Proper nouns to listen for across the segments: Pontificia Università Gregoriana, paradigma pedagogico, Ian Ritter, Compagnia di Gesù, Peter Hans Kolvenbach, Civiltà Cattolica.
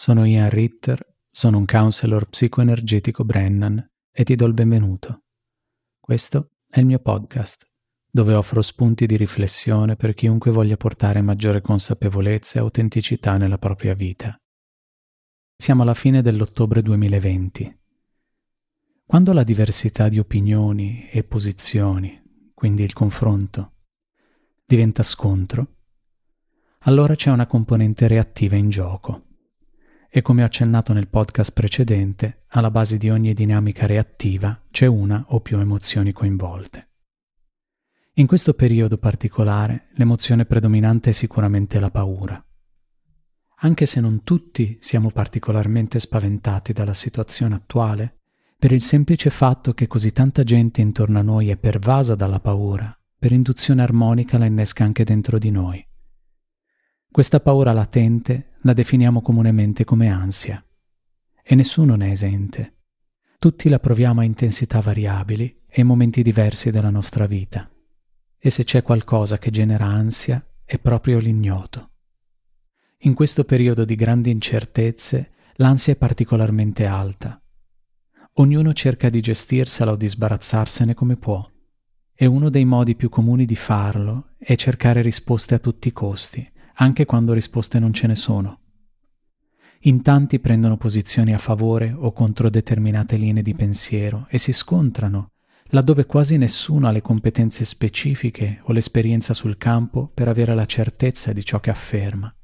Sono Ian Ritter, sono un counselor psicoenergetico Brennan e ti do il benvenuto. Questo è il mio podcast, dove offro spunti di riflessione per chiunque voglia portare maggiore consapevolezza e autenticità nella propria vita. Siamo alla fine dell'ottobre 2020. Quando la diversità di opinioni e posizioni, quindi il confronto, diventa scontro, allora c'è una componente reattiva in gioco. E come ho accennato nel podcast precedente, alla base di ogni dinamica reattiva c'è una o più emozioni coinvolte. In questo periodo particolare, l'emozione predominante è sicuramente la paura. Anche se non tutti siamo particolarmente spaventati dalla situazione attuale, per il semplice fatto che così tanta gente intorno a noi è pervasa dalla paura, per induzione armonica la innesca anche dentro di noi. Questa paura latente la definiamo comunemente come ansia. E nessuno ne è esente. Tutti la proviamo a intensità variabili e in momenti diversi della nostra vita. E se c'è qualcosa che genera ansia, è proprio l'ignoto. In questo periodo di grandi incertezze, l'ansia è particolarmente alta. Ognuno cerca di gestirsela o di sbarazzarsene come può, e uno dei modi più comuni di farlo è cercare risposte a tutti i costi, anche quando risposte non ce ne sono. In tanti prendono posizioni a favore o contro determinate linee di pensiero e si scontrano, laddove quasi nessuno ha le competenze specifiche o l'esperienza sul campo per avere la certezza di ciò che afferma.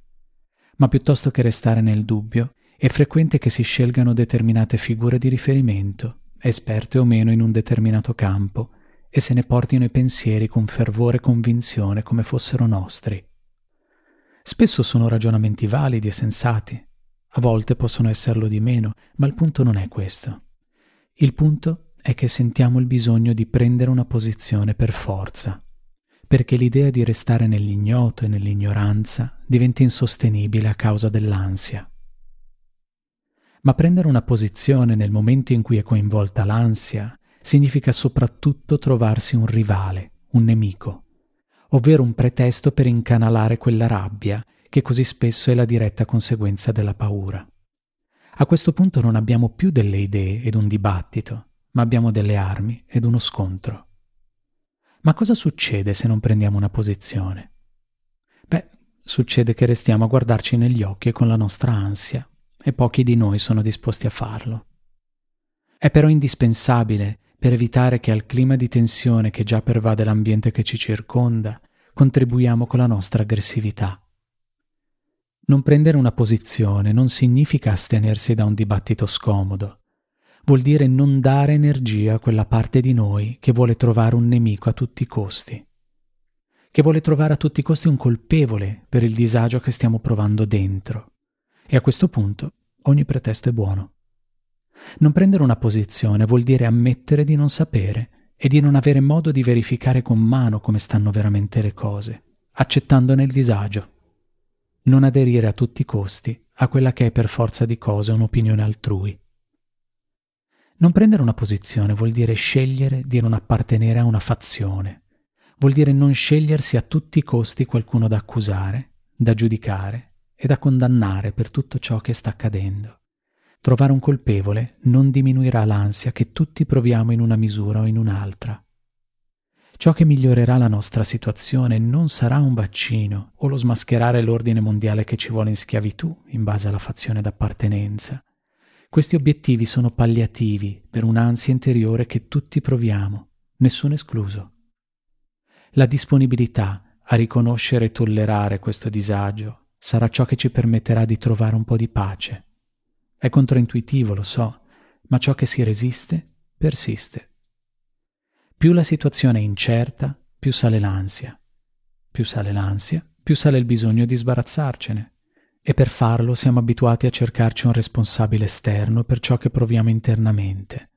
Ma piuttosto che restare nel dubbio, è frequente che si scelgano determinate figure di riferimento, esperte o meno in un determinato campo, e se ne portino i pensieri con fervore e convinzione come fossero nostri. Spesso sono ragionamenti validi e sensati, a volte possono esserlo di meno, ma il punto non è questo. Il punto è che sentiamo il bisogno di prendere una posizione per forza, perché l'idea di restare nell'ignoto e nell'ignoranza diventa insostenibile a causa dell'ansia. Ma prendere una posizione nel momento in cui è coinvolta l'ansia significa soprattutto trovarsi un rivale, un nemico, ovvero un pretesto per incanalare quella rabbia che così spesso è la diretta conseguenza della paura. A questo punto non abbiamo più delle idee ed un dibattito, ma abbiamo delle armi ed uno scontro. Ma cosa succede se non prendiamo una posizione? Beh, succede che restiamo a guardarci negli occhi con la nostra ansia, e pochi di noi sono disposti a farlo. È però indispensabile per evitare che al clima di tensione che già pervade l'ambiente che ci circonda, contribuiamo con la nostra aggressività. Non prendere una posizione non significa astenersi da un dibattito scomodo, vuol dire non dare energia a quella parte di noi che vuole trovare un nemico a tutti i costi, che vuole trovare a tutti i costi un colpevole per il disagio che stiamo provando dentro. E a questo punto ogni pretesto è buono. Non prendere una posizione vuol dire ammettere di non sapere e di non avere modo di verificare con mano come stanno veramente le cose, accettandone il disagio. Non aderire a tutti i costi a quella che è per forza di cose un'opinione altrui. Non prendere una posizione vuol dire scegliere di non appartenere a una fazione, vuol dire non scegliersi a tutti i costi qualcuno da accusare, da giudicare e da condannare per tutto ciò che sta accadendo. Trovare un colpevole non diminuirà l'ansia che tutti proviamo in una misura o in un'altra. Ciò che migliorerà la nostra situazione non sarà un vaccino o lo smascherare l'ordine mondiale che ci vuole in schiavitù in base alla fazione d'appartenenza. Questi obiettivi sono palliativi per un'ansia interiore che tutti proviamo, nessuno escluso. La disponibilità a riconoscere e tollerare questo disagio sarà ciò che ci permetterà di trovare un po' di pace. È controintuitivo, lo so, ma ciò che si resiste, persiste. Più la situazione è incerta, più sale l'ansia. Più sale l'ansia, più sale il bisogno di sbarazzarcene. E per farlo siamo abituati a cercarci un responsabile esterno per ciò che proviamo internamente.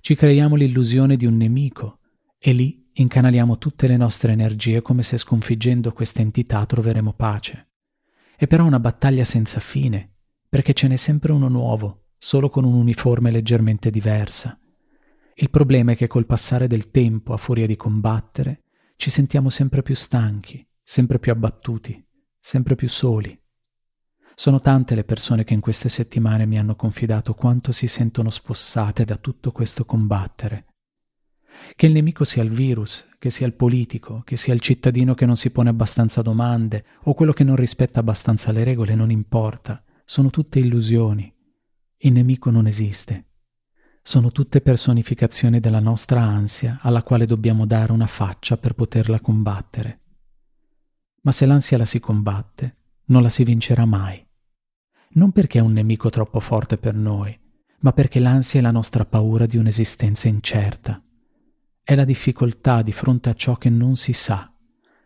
Ci creiamo l'illusione di un nemico e lì incanaliamo tutte le nostre energie come se sconfiggendo questa entità troveremo pace. È però una battaglia senza fine, perché ce n'è sempre uno nuovo, solo con un'uniforme leggermente diversa. Il problema è che col passare del tempo, a furia di combattere, ci sentiamo sempre più stanchi, sempre più abbattuti, sempre più soli. Sono tante le persone che in queste settimane mi hanno confidato quanto si sentono spossate da tutto questo combattere. Che il nemico sia il virus, che sia il politico, che sia il cittadino che non si pone abbastanza domande o quello che non rispetta abbastanza le regole non importa, sono tutte illusioni. Il nemico non esiste. Sono tutte personificazioni della nostra ansia alla quale dobbiamo dare una faccia per poterla combattere. Ma se l'ansia la si combatte, non la si vincerà mai. Non perché è un nemico troppo forte per noi, ma perché l'ansia è la nostra paura di un'esistenza incerta. È la difficoltà di fronte a ciò che non si sa.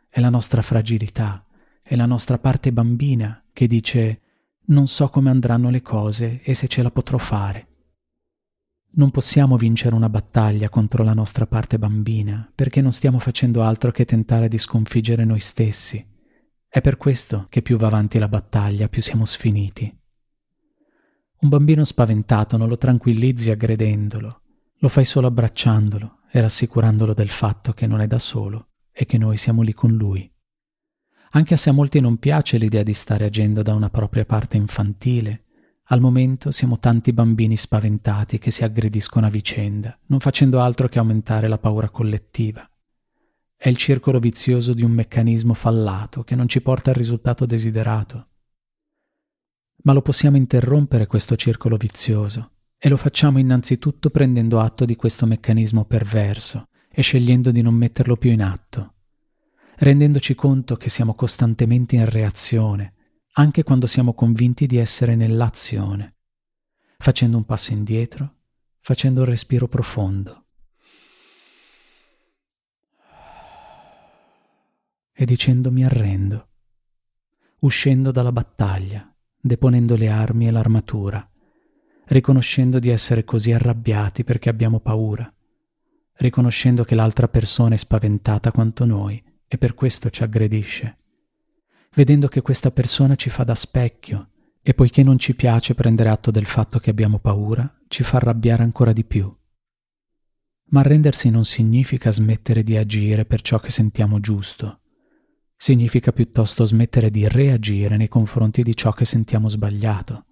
È la nostra fragilità, è la nostra parte bambina che dice «non so come andranno le cose e se ce la potrò fare». Non possiamo vincere una battaglia contro la nostra parte bambina perché non stiamo facendo altro che tentare di sconfiggere noi stessi. È per questo che più va avanti la battaglia, più siamo sfiniti. Un bambino spaventato non lo tranquillizzi aggredendolo, lo fai solo abbracciandolo e rassicurandolo del fatto che non è da solo e che noi siamo lì con lui. Anche se a molti non piace l'idea di stare agendo da una propria parte infantile, al momento siamo tanti bambini spaventati che si aggrediscono a vicenda, non facendo altro che aumentare la paura collettiva. È il circolo vizioso di un meccanismo fallato che non ci porta al risultato desiderato. Ma lo possiamo interrompere questo circolo vizioso e lo facciamo innanzitutto prendendo atto di questo meccanismo perverso e scegliendo di non metterlo più in atto, rendendoci conto che siamo costantemente in reazione, anche quando siamo convinti di essere nell'azione, facendo un passo indietro, facendo un respiro profondo. E dicendo mi arrendo, uscendo dalla battaglia, deponendo le armi e l'armatura, riconoscendo di essere così arrabbiati perché abbiamo paura, riconoscendo che l'altra persona è spaventata quanto noi e per questo ci aggredisce, vedendo che questa persona ci fa da specchio e poiché non ci piace prendere atto del fatto che abbiamo paura, ci fa arrabbiare ancora di più. Ma arrendersi non significa smettere di agire per ciò che sentiamo giusto. Significa piuttosto smettere di reagire nei confronti di ciò che sentiamo sbagliato.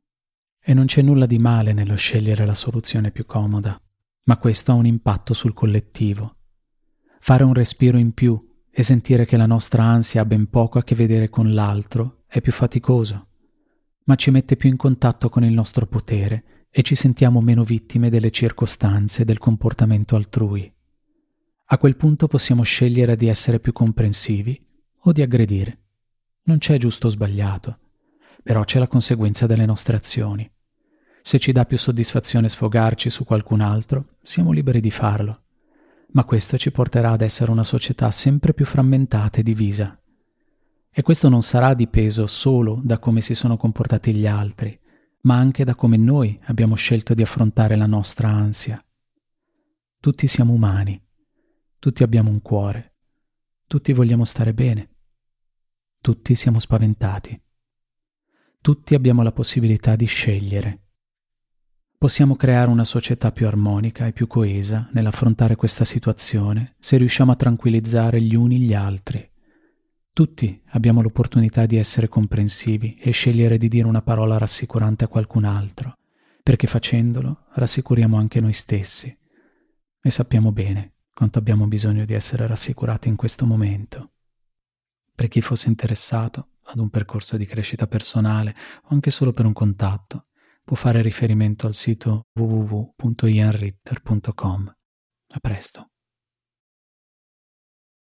E non c'è nulla di male nello scegliere la soluzione più comoda, ma questo ha un impatto sul collettivo. Fare un respiro in più e sentire che la nostra ansia ha ben poco a che vedere con l'altro è più faticoso, ma ci mette più in contatto con il nostro potere e ci sentiamo meno vittime delle circostanze e del comportamento altrui. A quel punto possiamo scegliere di essere più comprensivi o di aggredire. Non c'è giusto o sbagliato, però c'è la conseguenza delle nostre azioni. Se ci dà più soddisfazione sfogarci su qualcun altro, siamo liberi di farlo, ma questo ci porterà ad essere una società sempre più frammentata e divisa. E questo non sarà dipeso solo da come si sono comportati gli altri, ma anche da come noi abbiamo scelto di affrontare la nostra ansia. Tutti siamo umani, tutti abbiamo un cuore, tutti vogliamo stare bene. Tutti siamo spaventati. Tutti abbiamo la possibilità di scegliere. Possiamo creare una società più armonica e più coesa nell'affrontare questa situazione se riusciamo a tranquillizzare gli uni gli altri. Tutti abbiamo l'opportunità di essere comprensivi e scegliere di dire una parola rassicurante a qualcun altro, perché facendolo rassicuriamo anche noi stessi. E sappiamo bene quanto abbiamo bisogno di essere rassicurati in questo momento. Per chi fosse interessato ad un percorso di crescita personale o anche solo per un contatto, può fare riferimento al sito www.ianritter.com. A presto.